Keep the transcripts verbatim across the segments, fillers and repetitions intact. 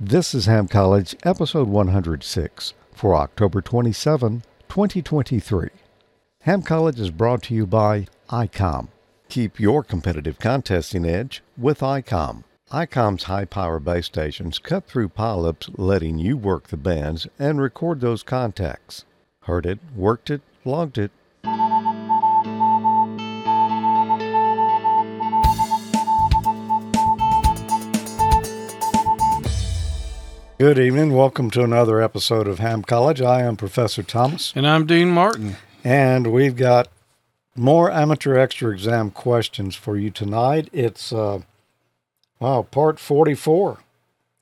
This is Ham College, episode one hundred six, for October twenty-seventh, twenty twenty-three. Ham College is brought to you by I COM. Keep your competitive contesting edge with I COM. I COM's high-power base stations cut through polyps, letting you work the bands and record those contacts. Heard it, worked it, logged it. Good evening. Welcome to another episode of Ham College. I am Professor Thomas. And I'm Dean Martin. And we've got more amateur extra exam questions for you tonight. It's, uh, wow, part forty-four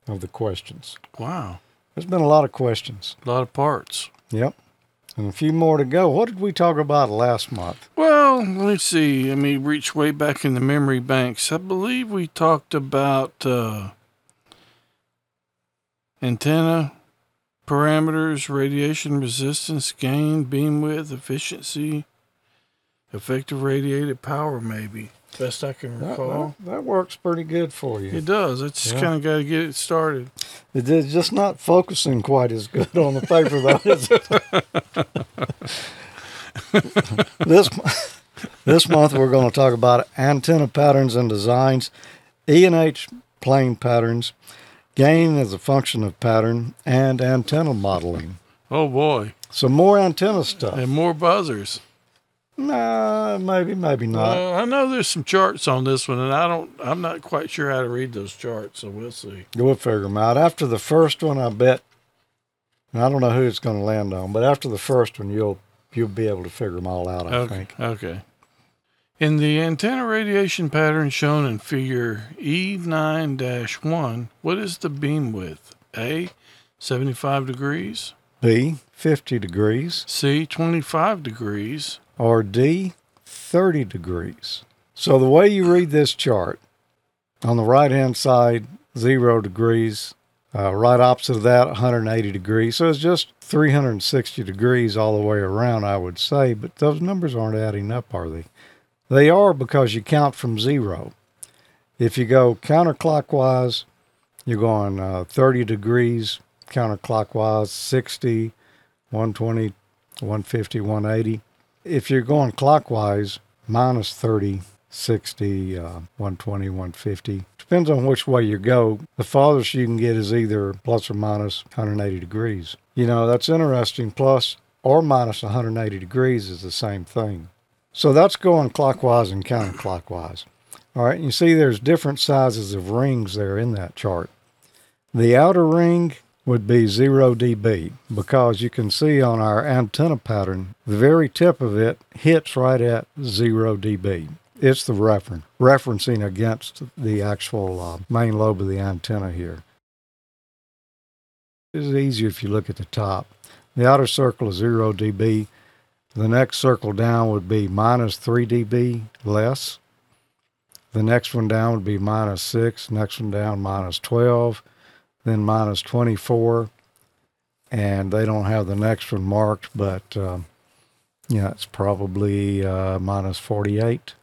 of the questions. Wow. There's been a lot of questions. A lot of parts. Yep. And a few more to go. What did we talk about last month? Well, let me see. Let me reach way back in the memory banks. I believe we talked about... Uh, antenna, parameters, radiation resistance, gain, beam width, efficiency, effective radiated power, maybe. Best I can recall. That, that, that works pretty good for you. It does. It's just yeah. kind of got to get it started. It's just not focusing quite as good on the paper, though, is it? this, this month we're going to talk about antenna patterns and designs, E and H plane patterns, gain as a function of pattern, and antenna modeling. Oh, boy. Some more antenna stuff. And more buzzers. Nah, maybe, maybe not. Uh, I know there's some charts on this one, and I don't, I'm not quite sure how to read those charts, so we'll see. We'll figure them out. After the first one, I bet, and I don't know who it's going to land on, but after the first one, you'll you'll be able to figure them all out, I okay. think. Okay. In the antenna radiation pattern shown in figure E nine dash one, what is the beam width? A, seventy-five degrees. B, fifty degrees. C, twenty-five degrees. Or D, thirty degrees. So the way you read this chart, on the right-hand side, zero degrees. Uh, right opposite of that, one hundred eighty degrees. So it's just three hundred sixty degrees all the way around, I would say. But those numbers aren't adding up, are they? They are, because you count from zero. If you go counterclockwise, you're going uh, thirty degrees, counterclockwise, sixty, one twenty, one fifty, one eighty. If you're going clockwise, minus thirty, sixty, uh, one twenty, one fifty. Depends on which way you go. The farthest you can get is either plus or minus one hundred eighty degrees. You know, that's interesting. Plus or minus one hundred eighty degrees is the same thing. So that's going clockwise and counterclockwise. All right, and you see there's different sizes of rings there in that chart. The outer ring would be zero D B, because you can see on our antenna pattern, the very tip of it hits right at zero D B. It's the reference, referencing against the actual uh, main lobe of the antenna here. It's easier if you look at the top. The outer circle is zero D B. The next circle down would be minus three D B less. The next one down would be minus six. Next one down, minus twelve. Then minus twenty-four. And they don't have the next one marked, but uh, yeah, it's probably uh, minus forty-eight.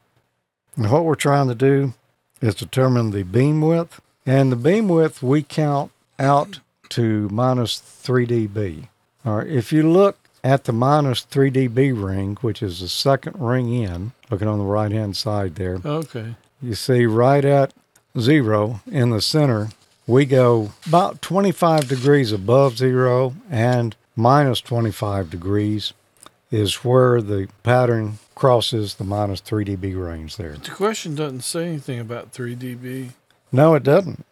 And what we're trying to do is determine the beam width. And the beam width we count out to minus three D B. All right, if you look at the minus three D B ring, which is the second ring in, looking on the right-hand side there. Okay. You see right at zero in the center, we go about twenty-five degrees above zero, and minus twenty-five degrees is where the pattern crosses the minus three D B range there. But the question doesn't say anything about three D B. No, it doesn't.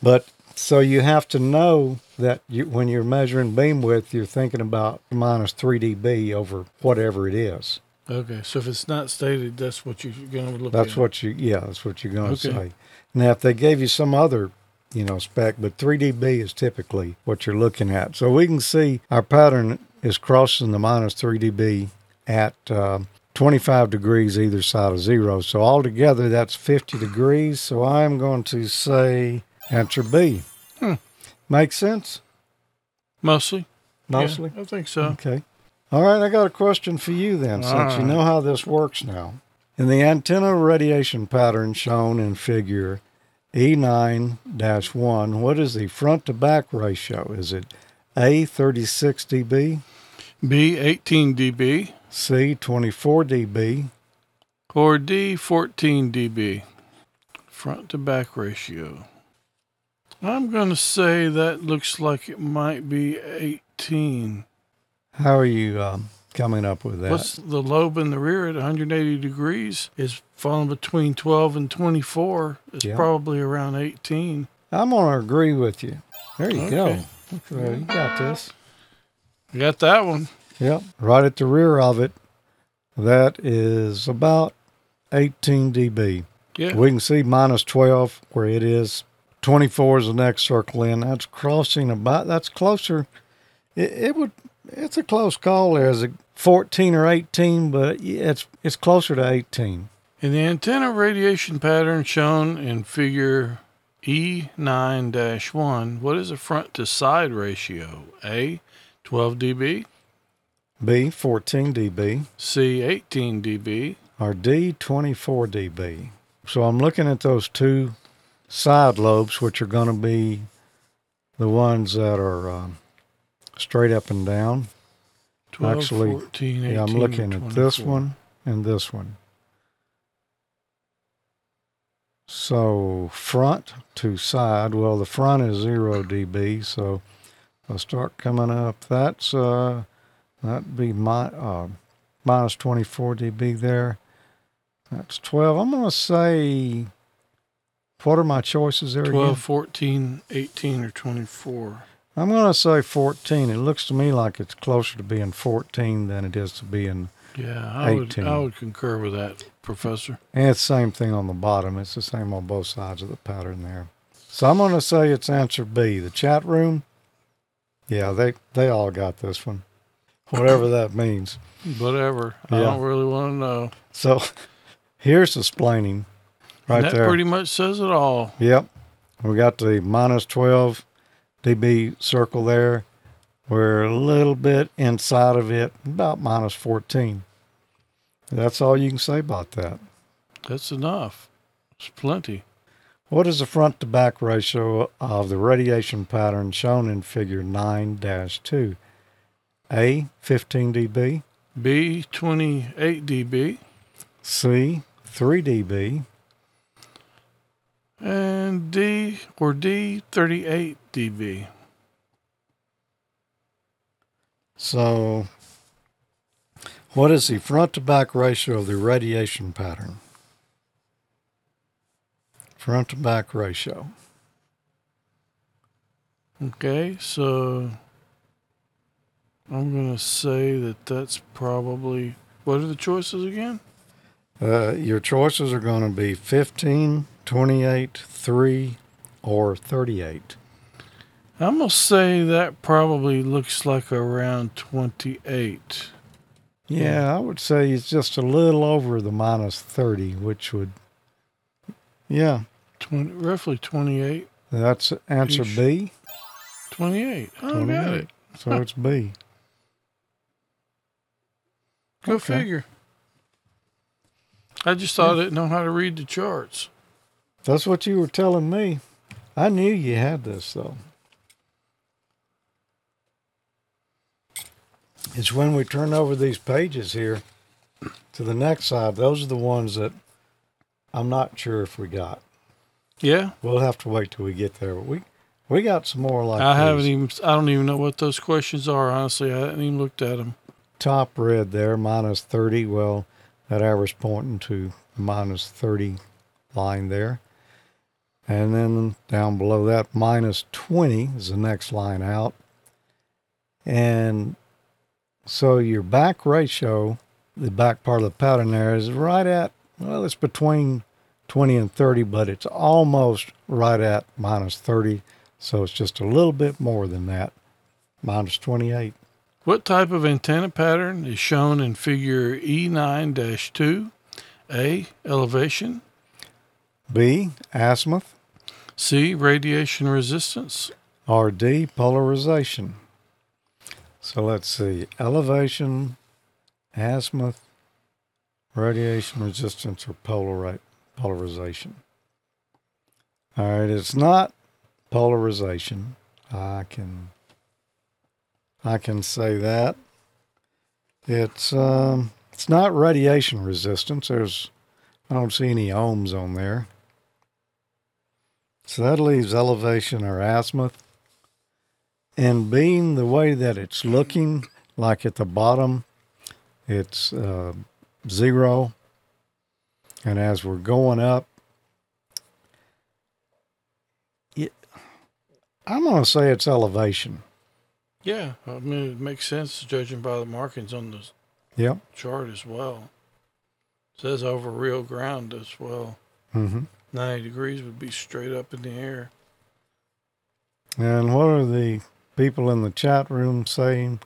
But... so you have to know that you, when you're measuring beam width, you're thinking about minus three D B over whatever it is. Okay, so if it's not stated, that's what you're going to look that's at. That's what you, yeah, that's what you're going okay. to say. Now, if they gave you some other, you know, spec, but three D B is typically what you're looking at. So we can see our pattern is crossing the minus three D B at uh, twenty-five degrees either side of zero. So altogether, that's fifty degrees. So I'm going to say... answer B. Hmm. Makes sense? Mostly. Mostly? Yeah, I think so. Okay. All right, I got a question for you then, since right. you know how this works now. In the antenna radiation pattern shown in figure E nine dash one, what is the front-to-back ratio? Is it A, thirty-six decibels? B, eighteen decibels. C, twenty-four decibels. Or D, fourteen decibels. Front-to-back ratio. I'm going to say that looks like it might be eighteen. How are you um, coming up with that? What's the lobe in the rear at one hundred eighty degrees is falling between twelve and twenty-four. It's yeah. probably around eighteen. I'm going to agree with you. There you okay. go. Okay, you got this. You got that one. Yep. Right at the rear of it, that is about eighteen decibels. Yeah. We can see minus twelve where it is. twenty-four is the next circle in. That's crossing about, that's closer. It, it would, it's a close call there. Is it fourteen or eighteen? But it's it's closer to eighteen. In the antenna radiation pattern shown in figure E nine dash one, what is the front to side ratio? A, twelve decibels. B, fourteen decibels. C, eighteen decibels. Or D, twenty-four decibels. So I'm looking at those two side lobes, which are going to be the ones that are uh, straight up and down. twelve, actually, fourteen, eighteen, yeah, I'm looking twenty-four. At this one and this one. So front to side. Well, the front is zero decibels, so I'll start coming up. That's uh, that'd be my uh, minus twenty-four decibels there. That's twelve. I'm going to say. What are my choices there? twelve, again? fourteen, eighteen, or twenty-four. I'm going to say fourteen. It looks to me like it's closer to being fourteen than it is to being yeah, I eighteen. Yeah, I would concur with that, Professor. And it's the same thing on the bottom. It's the same on both sides of the pattern there. So I'm going to say it's answer B. The chat room, yeah, they, they all got this one, whatever that means. Whatever. Yeah. I don't really want to know. So here's explaining. Right that there. Pretty much says it all. Yep. We got the minus twelve decibel circle there. We're a little bit inside of it, about minus fourteen. That's all you can say about that. That's enough. It's plenty. What is the front-to-back ratio of the radiation pattern shown in figure nine dash two? A, fifteen decibels. B, twenty-eight decibels. C, three decibels. And D, or D, thirty-eight decibels. So, what is the front-to-back ratio of the radiation pattern? Front-to-back ratio. Okay, so I'm going to say that that's probably, what are the choices again? Uh, your choices are going to be fifteen, twenty-eight, three, or thirty-eight. I'm going to say that probably looks like around twenty-eight. Yeah, I would say it's just a little over the minus thirty, which would, yeah. twenty, roughly twenty-eight. That's answer each. B. twenty-eight. I twenty-eight. Got it. So it's B. Go okay. figure. I just thought I didn't know how to read the charts. That's what you were telling me. I knew you had this, though. It's when we turn over these pages here to the next side. Those are the ones that I'm not sure if we got. Yeah? We'll have to wait till we get there. But we we got some more like I these. haven't even, I don't even know what those questions are, honestly. I haven't even looked at them. Top red there, minus thirty. Well, that arrow's pointing to minus thirty line there. And then down below that, minus twenty is the next line out. And so your back ratio, the back part of the pattern there is right at, well, it's between twenty and thirty, but it's almost right at minus thirty. So it's just a little bit more than that, minus twenty-eight. What type of antenna pattern is shown in figure E nine dash two? A, elevation. B, azimuth. C, radiation resistance. Or D, polarization. So let's see. Elevation, azimuth, radiation resistance, or polari- polarization. All right, it's not polarization. I can I can say that. It's um, it's not radiation resistance. There's I don't see any ohms on there. So that leaves elevation or azimuth. And being the way that it's looking, like at the bottom, it's uh, zero. And as we're going up, it, I'm going to say it's elevation. Yeah, I mean, it makes sense judging by the markings on the yep. chart as well. It says over real ground as well. Mm-hmm. ninety degrees would be straight up in the air. And what are the people in the chat room saying?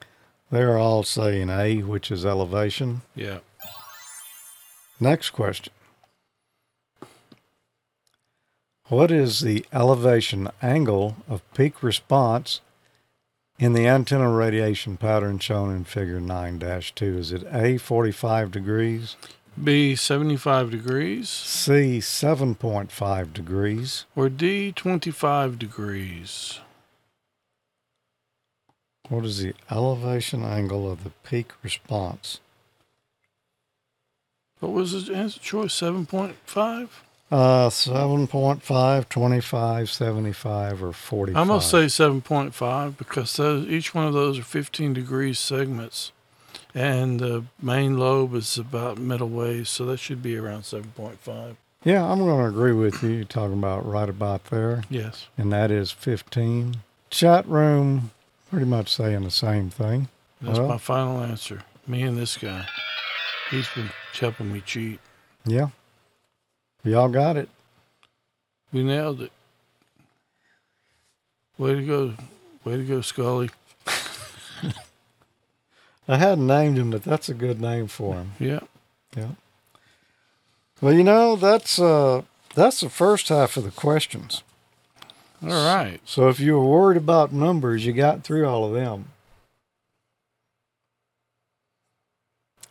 They're all saying A, which is elevation. Yeah. Next question. What is the elevation angle of peak response in the antenna radiation pattern shown in figure nine dash two? Is it A, forty-five degrees? B, seventy-five degrees. C, seven point five degrees. Or D, twenty-five degrees. What is the elevation angle of the peak response? What was the answer choice? seven point five? Uh, seven point five, twenty-five, seventy-five, or forty-five. I'm going to say seven point five because those, each one of those are fifteen degrees segments. And the main lobe is about middle ways, so that should be around seven point five. Yeah, I'm going to agree with you. You're talking about right about there. Yes. And that is fifteen. Chat room pretty much saying the same thing. That's well, my final answer. Me and this guy. He's been helping me cheat. Yeah. Y'all got it. We nailed it. Way to go. Way to go, Scully. I hadn't named him, but that's a good name for him. Yeah. Yeah. Well, you know, that's uh, that's the first half of the questions. All right. So if you were worried about numbers, you got through all of them.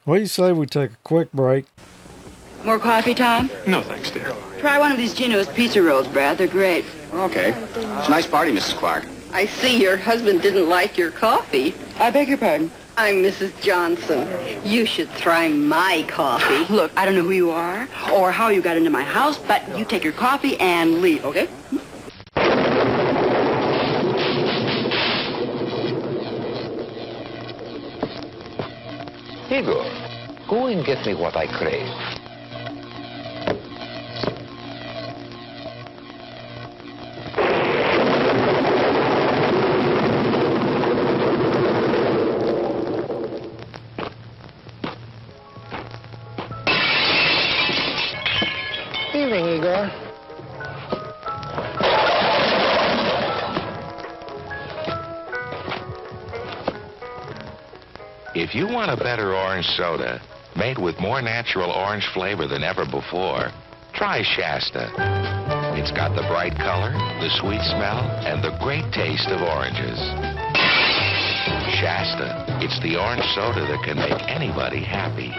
What do you say we take a quick break? More coffee, Tom? No, thanks, dear. Try one of these Geno's pizza rolls, Brad. They're great. Okay. It's a nice party, Missus Clark. I see your husband didn't like your coffee. I beg your pardon. I'm Missus Johnson. You should try my coffee. Look, I don't know who you are or how you got into my house, but you take your coffee and leave, okay? Igor, go and get me what I crave. If you want a better orange soda, made with more natural orange flavor than ever before, try Shasta. It's got the bright color, the sweet smell, and the great taste of oranges. Shasta, it's the orange soda that can make anybody happy.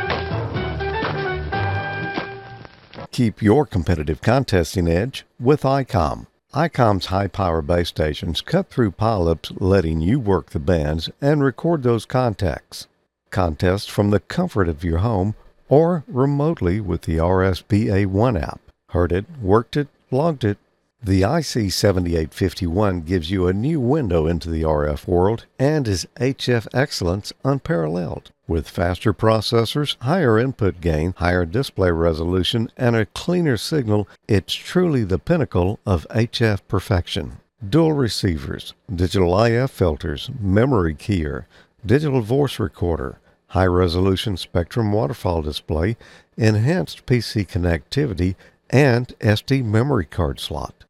Keep your competitive contesting edge with ICOM. ICOM's high-power base stations cut through pileups, letting you work the bands and record those contacts. Contest from the comfort of your home or remotely with the R S P A one app. Heard it, worked it, logged it. The I C seventy-eight fifty-one gives you a new window into the R F world and is H F excellence unparalleled. With faster processors, higher input gain, higher display resolution, and a cleaner signal, it's truly the pinnacle of H F perfection. Dual receivers, digital I F filters, memory keyer, digital voice recorder, high-resolution spectrum waterfall display, enhanced P C connectivity, and S D memory card slot.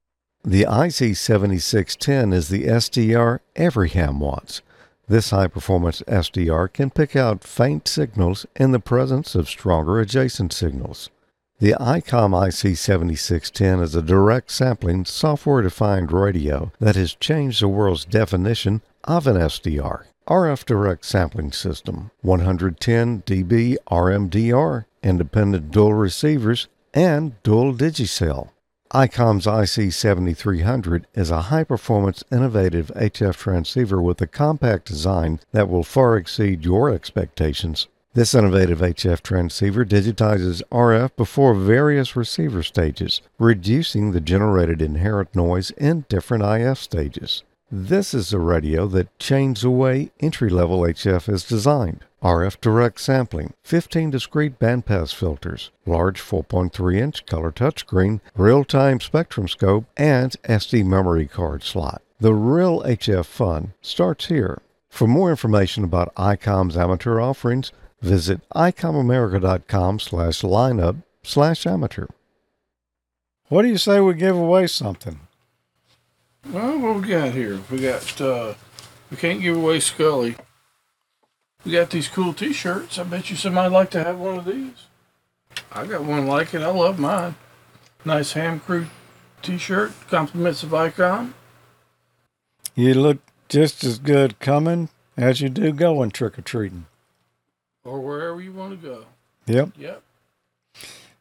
The I C seventy-six ten is the S D R every ham wants. This high-performance S D R can pick out faint signals in the presence of stronger adjacent signals. The ICOM I C seventy-six ten is a direct sampling software-defined radio that has changed the world's definition of an S D R. R F direct sampling system, one hundred ten decibel R M D R, independent dual receivers, and dual digicell. ICOM's I C seventy-three hundred is a high-performance, innovative H F transceiver with a compact design that will far exceed your expectations. This innovative H F transceiver digitizes R F before various receiver stages, reducing the generated inherent noise in different I F stages. This is a radio that changed the way entry-level H F is designed. R F direct sampling, fifteen discrete bandpass filters, large four point three inch color touchscreen, real-time spectrum scope, and S D memory card slot. The real H F fun starts here. For more information about ICOM's amateur offerings, visit icom america dot com slash lineup slash amateur. What do you say we give away something? Well, what we got here? We got, uh, we can't give away Scully. We got these cool t-shirts. I bet you somebody'd like to have one of these. I got one like it. I love mine. Nice Ham Crew t-shirt. Compliments of ICOM. You look just as good coming as you do going trick-or-treating. Or wherever you want to go. Yep. Yep.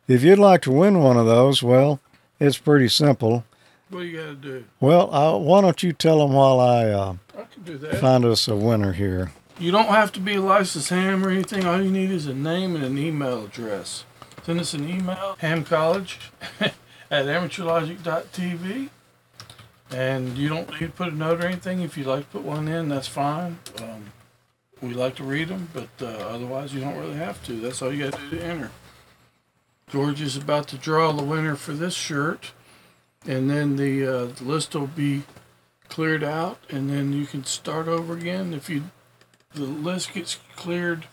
If you'd like to win one of those, well, it's pretty simple. What do you got to do? Well, uh, why don't you tell them while I, uh, I can do that. Find us a winner here. You don't have to be a licensed ham or anything. All you need is a name and an email address. Send us an email, ham college at amateur logic dot t v. And you don't need to put a note or anything. If you'd like to put one in, that's fine. Um, we like to read them, but uh, otherwise you don't really have to. That's all you got to do to enter. George is about to draw the winner for this shirt. And then the, uh, the list will be cleared out, and then you can start over again. If you the list gets cleared,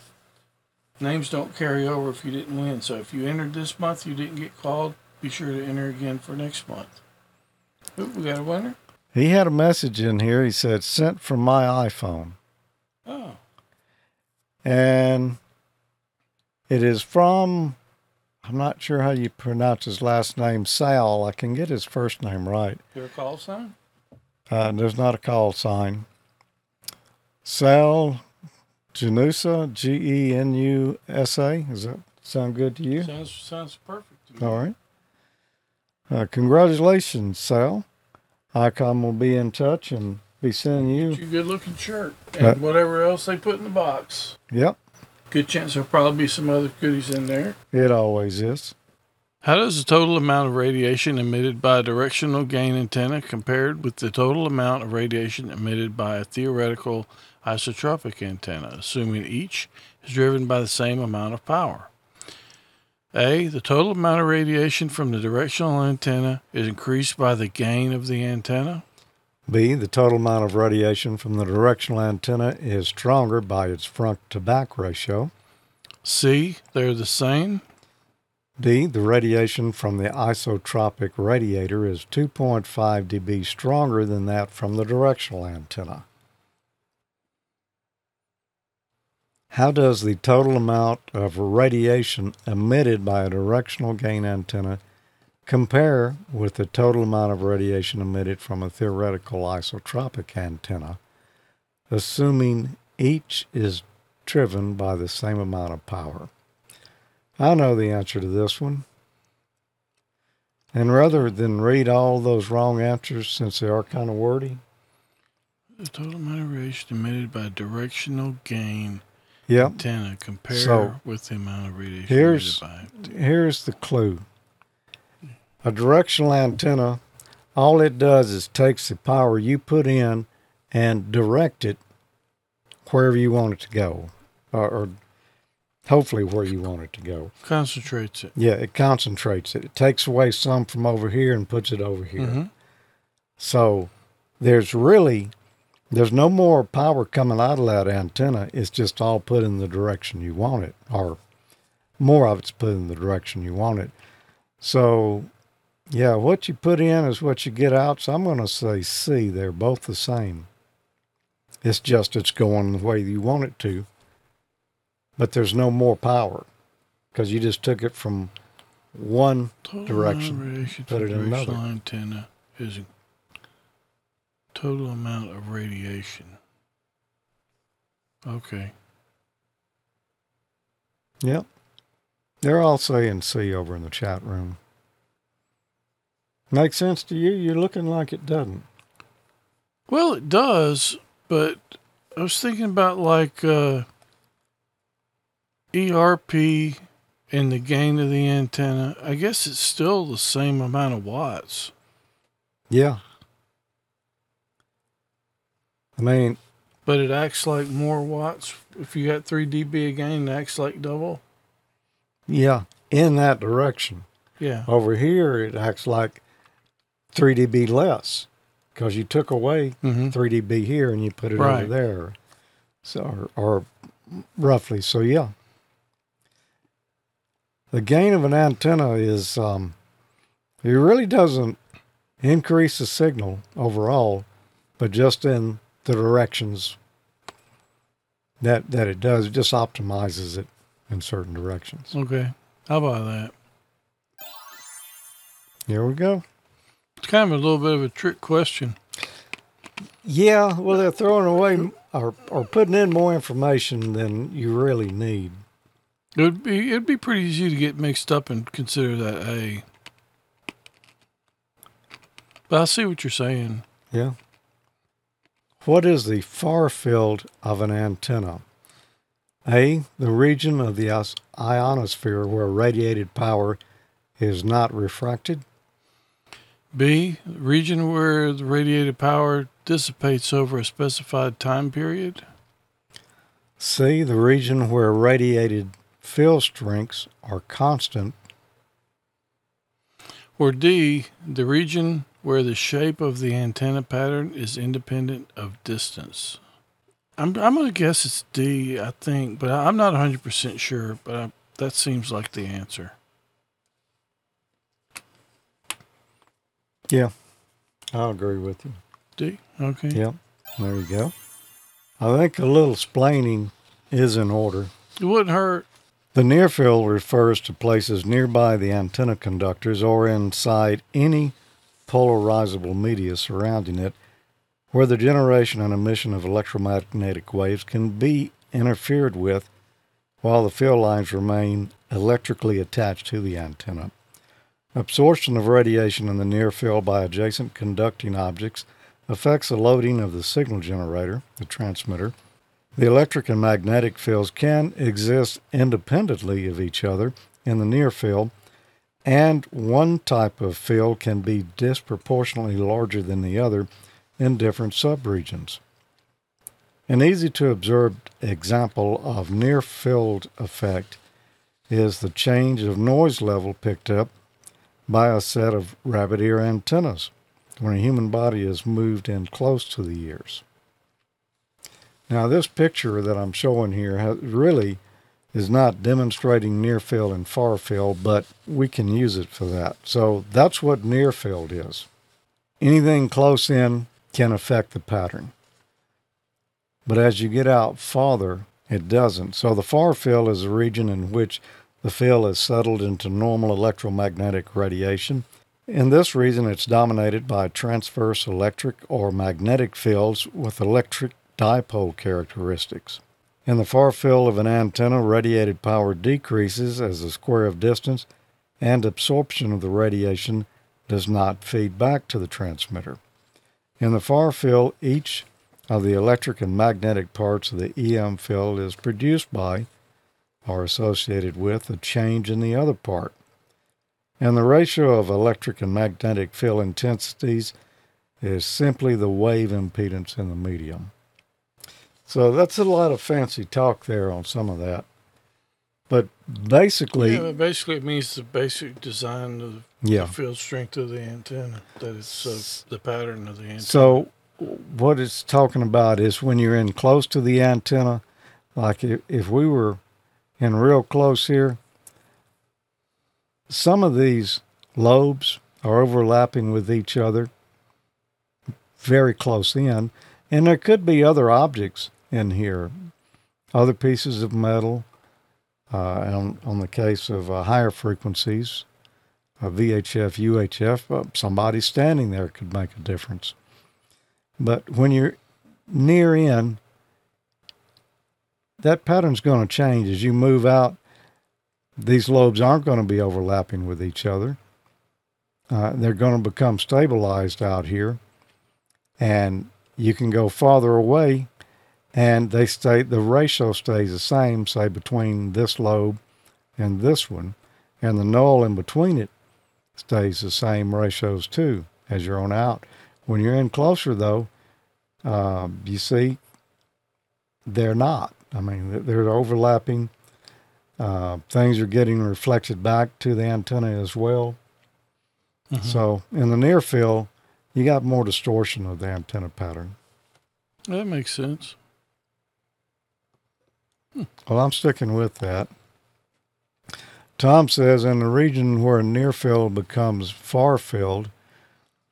names don't carry over if you didn't win. So if you entered this month, you didn't get called, be sure to enter again for next month. Ooh, we got a winner. He had a message in here. He said, sent from my iPhone. Oh. And it is from... I'm not sure how you pronounce his last name, Sal. I can get his first name right. Your call sign? Uh, there's not a call sign. Sal Genusa, G E N U S A. Does that sound good to you? Sounds, sounds perfect to me. All right. Uh, congratulations, Sal. ICOM will be in touch and be sending you... Your good-looking shirt and uh, whatever else they put in the box. Yep. Good chance there'll probably be some other goodies in there. It always is. How does the total amount of radiation emitted by a directional gain antenna compared with the total amount of radiation emitted by a theoretical isotropic antenna, assuming each is driven by the same amount of power? A. The total amount of radiation from the directional antenna is increased by the gain of the antenna. B. The total amount of radiation from the directional antenna is stronger by its front-to-back ratio. C. They're the same. D. The radiation from the isotropic radiator is two point five d B stronger than that from the directional antenna. How does the total amount of radiation emitted by a directional gain antenna compare with the total amount of radiation emitted from a theoretical isotropic antenna, assuming each is driven by the same amount of power? I know the answer to this one. And rather than read all those wrong answers, since they are kind of wordy. The total amount of radiation emitted by directional gain yep. antenna compare so, with the amount of radiation here's, emitted by it. Here's the clue. A directional antenna, all it does is takes the power you put in and direct it wherever you want it to go, or, or hopefully where you want it to go. Concentrates it. Yeah, it concentrates it. It takes away some from over here and puts it over here. Mm-hmm. So there's really, there's no more power coming out of that antenna. It's just all put in the direction you want it, or more of it's put in the direction you want it. So... yeah, what you put in is what you get out. So I'm going to say C. They're both the same. It's just it's going the way you want it to. But there's no more power because you just took it from one total direction and put it in another. Antenna is a total amount of radiation. Okay. Yep. They're all saying C over in the chat room. Make sense to you? You're looking like it doesn't. Well, it does, but I was thinking about like uh, E R P and the gain of the antenna. I guess it's still the same amount of watts. Yeah. I mean... But it acts like more watts. If you got three D B of gain, it acts like double. Yeah, in that direction. Yeah. Over here, it acts like three D B less because you took away mm-hmm. three D B here and you put it right over there. So, or, or roughly. So, yeah. The gain of an antenna is, um, it really doesn't increase the signal overall, but just in the directions that that it does. It just optimizes it in certain directions. Okay. How about that? Here we go. It's kind of a little bit of a trick question. Yeah, well, they're throwing away or, or putting in more information than you really need. It would be, it'd be pretty easy to get mixed up and consider that A. But I see what you're saying. Yeah. What is the far field of an antenna? A, the region of the ionosphere where radiated power is not refracted. B, region where the radiated power dissipates over a specified time period. C, the region where radiated field strengths are constant. Or D, the region where the shape of the antenna pattern is independent of distance. I'm I'm going to guess it's D, I think, but I'm not one hundred percent sure, but I, that seems like the answer. Yeah, I'll agree with you. D, okay. Yeah, there you go. I think a little splaining is in order. It wouldn't hurt. The near field refers to places nearby the antenna conductors or inside any polarizable media surrounding it, where the generation and emission of electromagnetic waves can be interfered with while the field lines remain electrically attached to the antenna. Absorption of radiation in the near field by adjacent conducting objects affects the loading of the signal generator, the transmitter. The electric and magnetic fields can exist independently of each other in the near field, and one type of field can be disproportionately larger than the other in different subregions. An easy-to-observe example of near-field effect is the change of noise level picked up by a set of rabbit ear antennas when a human body is moved in close to the ears. Now, this picture that I'm showing here has, really is not demonstrating near field and far field, but we can use it for that. So that's what near field is. Anything close in can affect the pattern. But as you get out farther, it doesn't. So the far field is a region in which the field is settled into normal electromagnetic radiation. In this region, it's dominated by transverse electric or magnetic fields with electric dipole characteristics. In the far field of an antenna, radiated power decreases as the square of distance, and absorption of the radiation does not feed back to the transmitter. In the far field, each of the electric and magnetic parts of the E M field is produced by, or associated with, a change in the other part. And the ratio of electric and magnetic field intensities is simply the wave impedance in the medium. So that's a lot of fancy talk there on some of that. But basically... Yeah, basically it means the basic design of yeah. the field strength of the antenna, that it's uh, the pattern of the antenna. So what it's talking about is when you're in close to the antenna, like if, if we were in real close here, some of these lobes are overlapping with each other very close in, and there could be other objects in here, other pieces of metal, uh, on, on the case of uh, higher frequencies, uh, V H F, U H F, uh, somebody standing there could make a difference. But when you're near in, that pattern's going to change. As you move out, these lobes aren't going to be overlapping with each other. uh, they're going to become stabilized out here. And you can go farther away and they stay, the ratio stays the same, say between this lobe and this one, and the null in between it stays the same ratios too as you're on out. When you're in closer though, uh, you see they're not. I mean, they're overlapping. Uh, things are getting reflected back to the antenna as well. Mm-hmm. So in the near field, you got more distortion of the antenna pattern. That makes sense. Hmm. Well, I'm sticking with that. Tom says, in the region where near field becomes far field,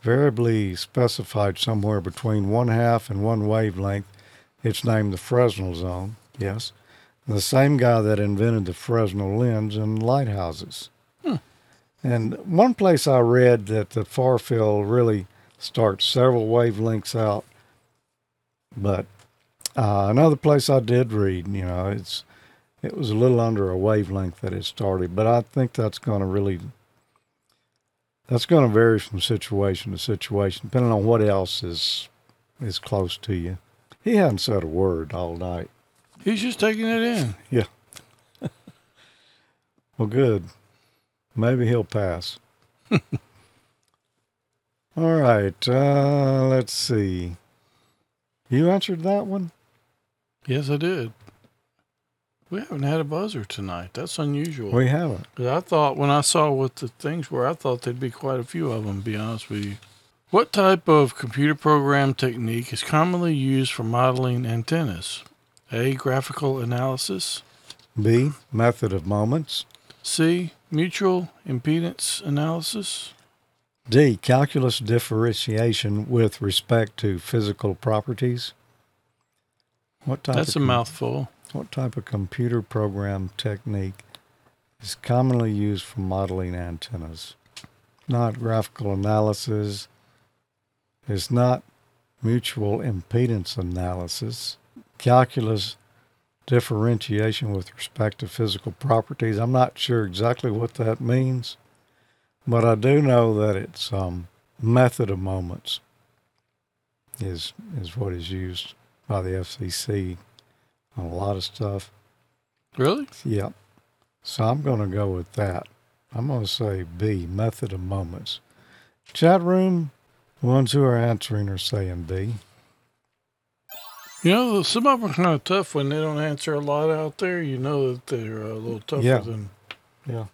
variably specified somewhere between one half and one wavelength, it's named the Fresnel zone. Yes. The same guy that invented the Fresnel lens and lighthouses. Hmm. And one place I read that the far field really starts several wavelengths out. But uh, another place I did read, you know, it's it was a little under a wavelength that it started. But I think that's going to really, that's going to vary from situation to situation, depending on what else is is close to you. He hadn't said a word all night. He's just taking it in. Yeah. Well, good. Maybe he'll pass. All right. Uh, let's see. You answered that one? Yes, I did. We haven't had a buzzer tonight. That's unusual. We haven't. I thought when I saw what the things were, I thought there'd be quite a few of them, to be honest with you. What type of computer program technique is commonly used for modeling antennas? A, graphical analysis. B, method of moments. C, mutual impedance analysis. D, calculus differentiation with respect to physical properties. What type? That's a mouthful. What type of computer program technique is commonly used for modeling antennas? Not graphical analysis. It's not mutual impedance analysis. Calculus differentiation with respect to physical properties. I'm not sure exactly what that means, but I do know that it's um, method of moments is is what is used by the F C C on a lot of stuff. Really? Yeah. So I'm going to go with that. I'm going to say B, method of moments. Chat room, the ones who are answering are saying B. You know, some of them are kind of tough when they don't answer a lot out there. You know that they're a little tougher yeah. than... Yeah.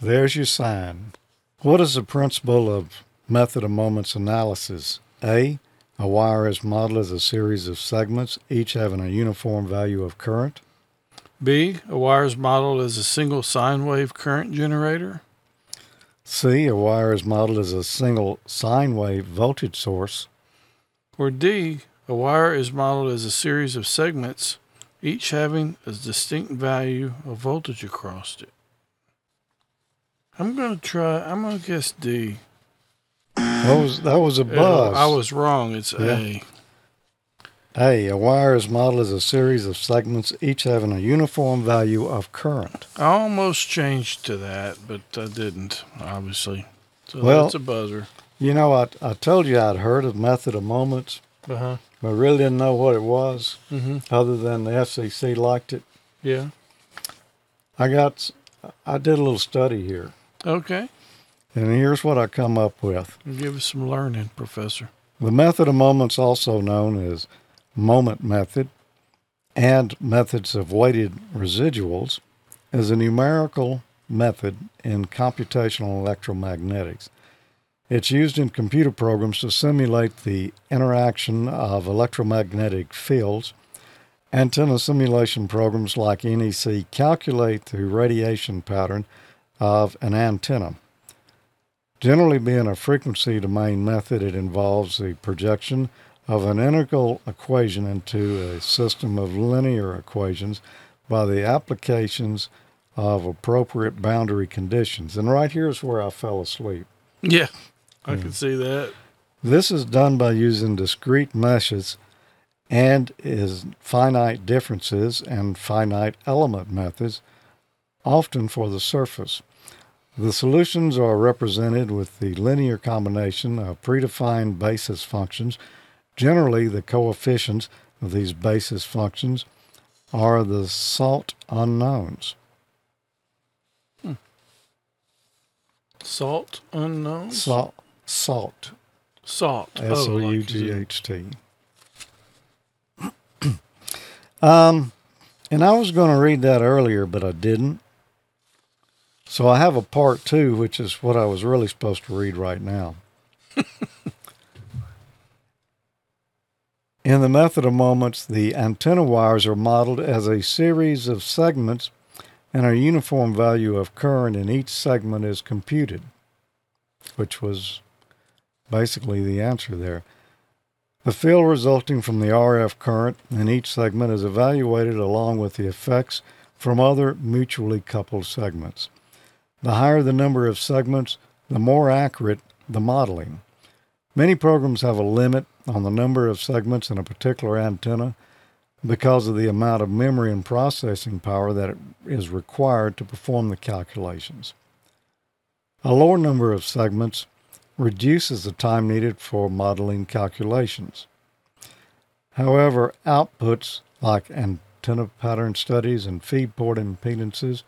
There's your sign. What is the principle of method of moments analysis? A, a wire is modeled as a series of segments, each having a uniform value of current. B, a wire is modeled as a single sine wave current generator. C, a wire is modeled as a single sine wave voltage source. Or D, a wire is modeled as a series of segments, each having a distinct value of voltage across it. I'm going to try, I'm going to guess D. That was, that was a buzz. It, I was wrong, it's yeah. A. A, a wire is modeled as a series of segments, each having a uniform value of current. I almost changed to that, but I didn't, obviously. So well, that's a buzzer. You know, I, I told you I'd heard of method of moments, uh-huh. but I really didn't know what it was, mm-hmm. other than the F C C liked it. Yeah. I got, I did a little study here. Okay. And here's what I come up with. Give us some learning, Professor. The method of moments, also known as moment method and methods of weighted residuals, is a numerical method in computational electromagnetics. It's used in computer programs to simulate the interaction of electromagnetic fields. Antenna simulation programs like N E C calculate the radiation pattern of an antenna. Generally being a frequency domain method, it involves the projection of an integral equation into a system of linear equations by the applications of appropriate boundary conditions. And right here is where I fell asleep. Yeah. I can see that. This is done by using discrete meshes and is finite differences and finite element methods, often for the surface. The solutions are represented with the linear combination of predefined basis functions. Generally, the coefficients of these basis functions are the salt unknowns. Hmm. Salt unknowns? Salt. Salt. Salt. S O U G H T. Um, and I was going to read that earlier, but I didn't. So I have a part two, which is what I was really supposed to read right now. In the method of moments, the antenna wires are modeled as a series of segments, and a uniform value of current in each segment is computed, which was basically the answer there. The field resulting from the R F current in each segment is evaluated along with the effects from other mutually coupled segments. The higher the number of segments, the more accurate the modeling. Many programs have a limit on the number of segments in a particular antenna because of the amount of memory and processing power that is required to perform the calculations. A lower number of segments reduces the time needed for modeling calculations. However, outputs like antenna pattern studies and feed port impedances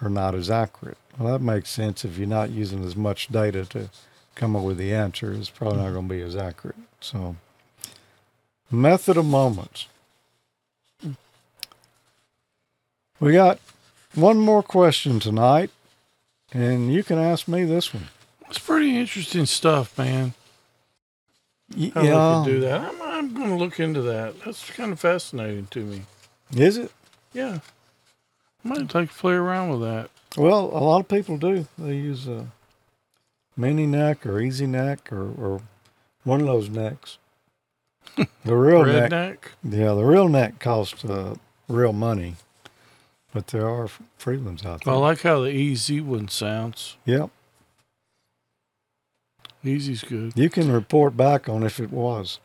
are not as accurate. Well, that makes sense. If you're not using as much data to come up with the answer, it's probably not going to be as accurate. So, method of moments. We got one more question tonight, and you can ask me this one. It's pretty interesting stuff, man. Yeah. How we could do that. I'm, I'm going to look into that. That's kind of fascinating to me. Is it? Yeah. I might take play around with that. Well, a lot of people do. They use a mini neck or easy neck or, or one of those necks. The real Red neck, neck. Yeah, the real neck costs uh, real money, but there are free ones out there. I like how the easy one sounds. Yep. Easy's good. You can report back on if it was.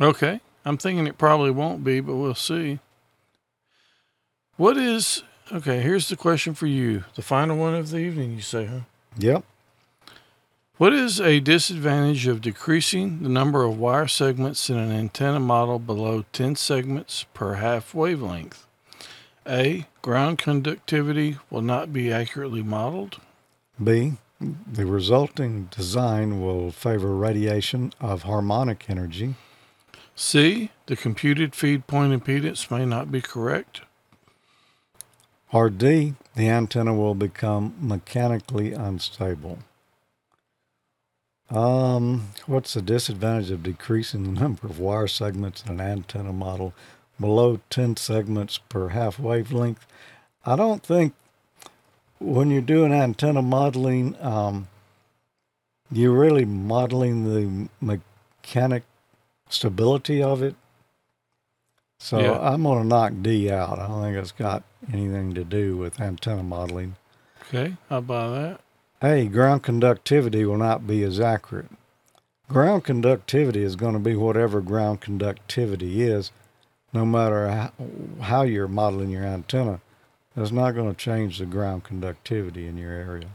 Okay. I'm thinking it probably won't be, but we'll see. What is, okay, here's the question for you. The final one of the evening, you say, huh? Yep. What is a disadvantage of decreasing the number of wire segments in an antenna model below ten segments per half wavelength? A, ground conductivity will not be accurately modeled. B, the resulting design will favor radiation of harmonic energy. C, the computed feed point impedance may not be correct. Or D, the antenna will become mechanically unstable. Um, what's the disadvantage of decreasing the number of wire segments in an antenna model below ten segments per half wavelength? I don't think when you're doing antenna modeling, um, you're really modeling the mechanic stability of it. So yeah. I'm going to knock D out. I don't think it's got anything to do with antenna modeling. Okay, I'll buy that. A, ground conductivity will not be as accurate. Ground conductivity is going to be whatever ground conductivity is, no matter how, how you're modeling your antenna. That's not going to change the ground conductivity in your area.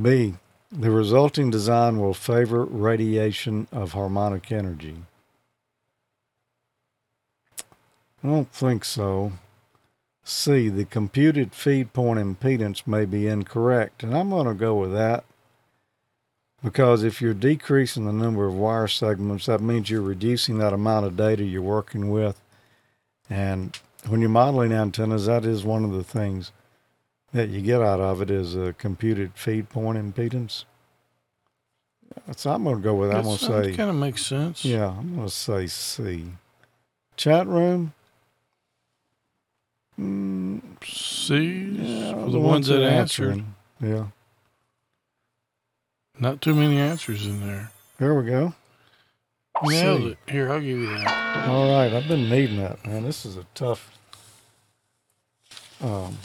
B, the resulting design will favor radiation of harmonic energy. I don't think so. C, the computed feed point impedance may be incorrect. And I'm going to go with that because if you're decreasing the number of wire segments, that means you're reducing that amount of data you're working with. And when you're modeling antennas, that is one of the things that you get out of it is a computed feed point impedance. So I'm going to go with that. I'm going to say. That kind of makes sense. Yeah, I'm going to say C. Chat room. Mm, C, yeah, the, the ones, ones that answered. Yeah. Not too many answers in there. There we go. Nailed it. Here, I'll give you that. All right. I've been needing that, man. This is a tough, um,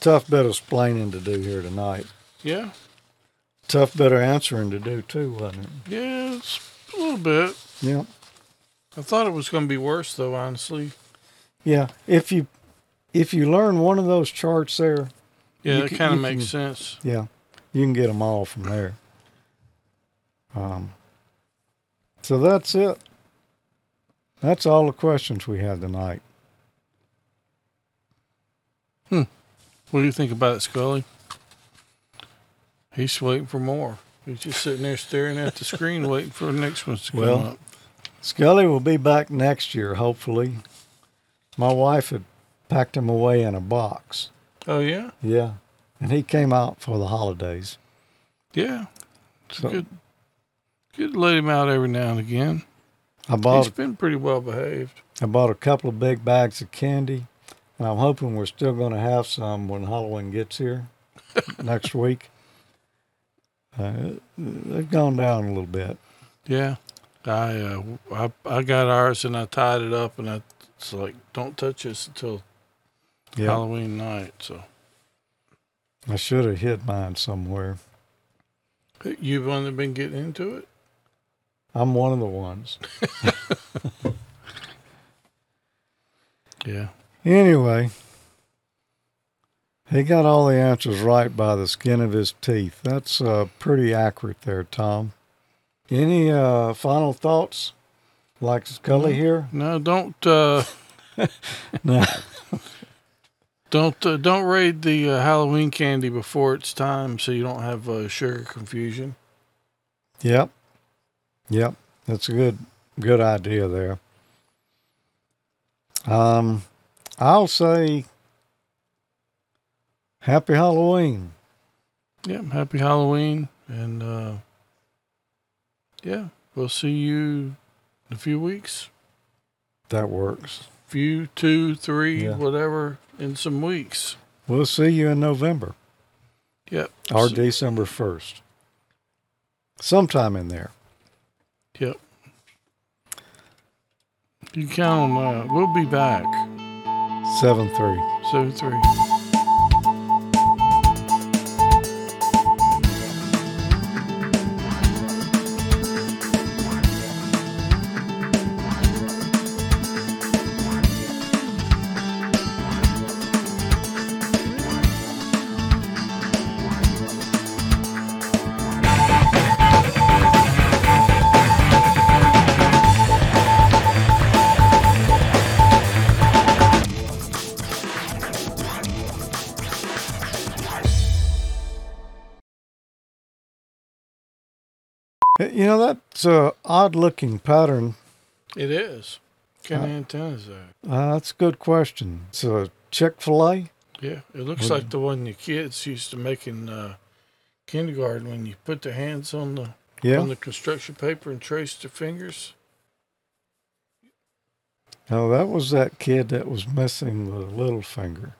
tough bit of splaining to do here tonight. Yeah. Tough bit of answering to do too, wasn't it? Yeah, a little bit. Yeah. I thought it was going to be worse, though, honestly. Yeah. If you if you learn one of those charts there, Yeah, that kind of makes can, sense. Yeah, you can get them all from there. Um, so that's it. That's all the questions we had tonight. Hmm. What do you think about it, Scully? He's waiting for more. He's just sitting there staring at the screen waiting for the next ones to come well, up. Scully will be back next year, hopefully. My wife had packed him away in a box. Oh, yeah? Yeah. And he came out for the holidays. Yeah. It's so, good, good to let him out every now and again. I bought, He's been pretty well behaved. I bought a couple of big bags of candy, and I'm hoping we're still going to have some when Halloween gets here next week. Uh, they've gone down a little bit. Yeah. I, uh, I I got ours, and I tied it up, and I, it's like, don't touch this until yep. Halloween night. So I should have hid mine somewhere. You one that been getting into it? I'm one of the ones. Yeah. Anyway, he got all the answers right by the skin of his teeth. That's uh, pretty accurate there, Tom. Any uh, final thoughts? Like Scully no, here? No, don't. Uh, no. Don't uh, don't raid the uh, Halloween candy before it's time, so you don't have uh, sugar confusion. Yep. Yep, that's a good good idea there. Um, I'll say happy Halloween. Yeah, happy Halloween, and uh, yeah, we'll see you in a few weeks. That works. Few, two, three, yeah. whatever, in some weeks. We'll see you in November. Yep. Or so, December first. Sometime in there. Yep. You count on that. We'll be back. seven three seven three You know, that's an odd-looking pattern. It is. What kind uh, of antenna is that? Uh, that's a good question. It's a Chick-fil-A? Yeah, it looks what? like the one the kids used to make in uh, kindergarten when you put their hands on the yeah. on the construction paper and traced their fingers. No, that was that kid that was missing the little finger.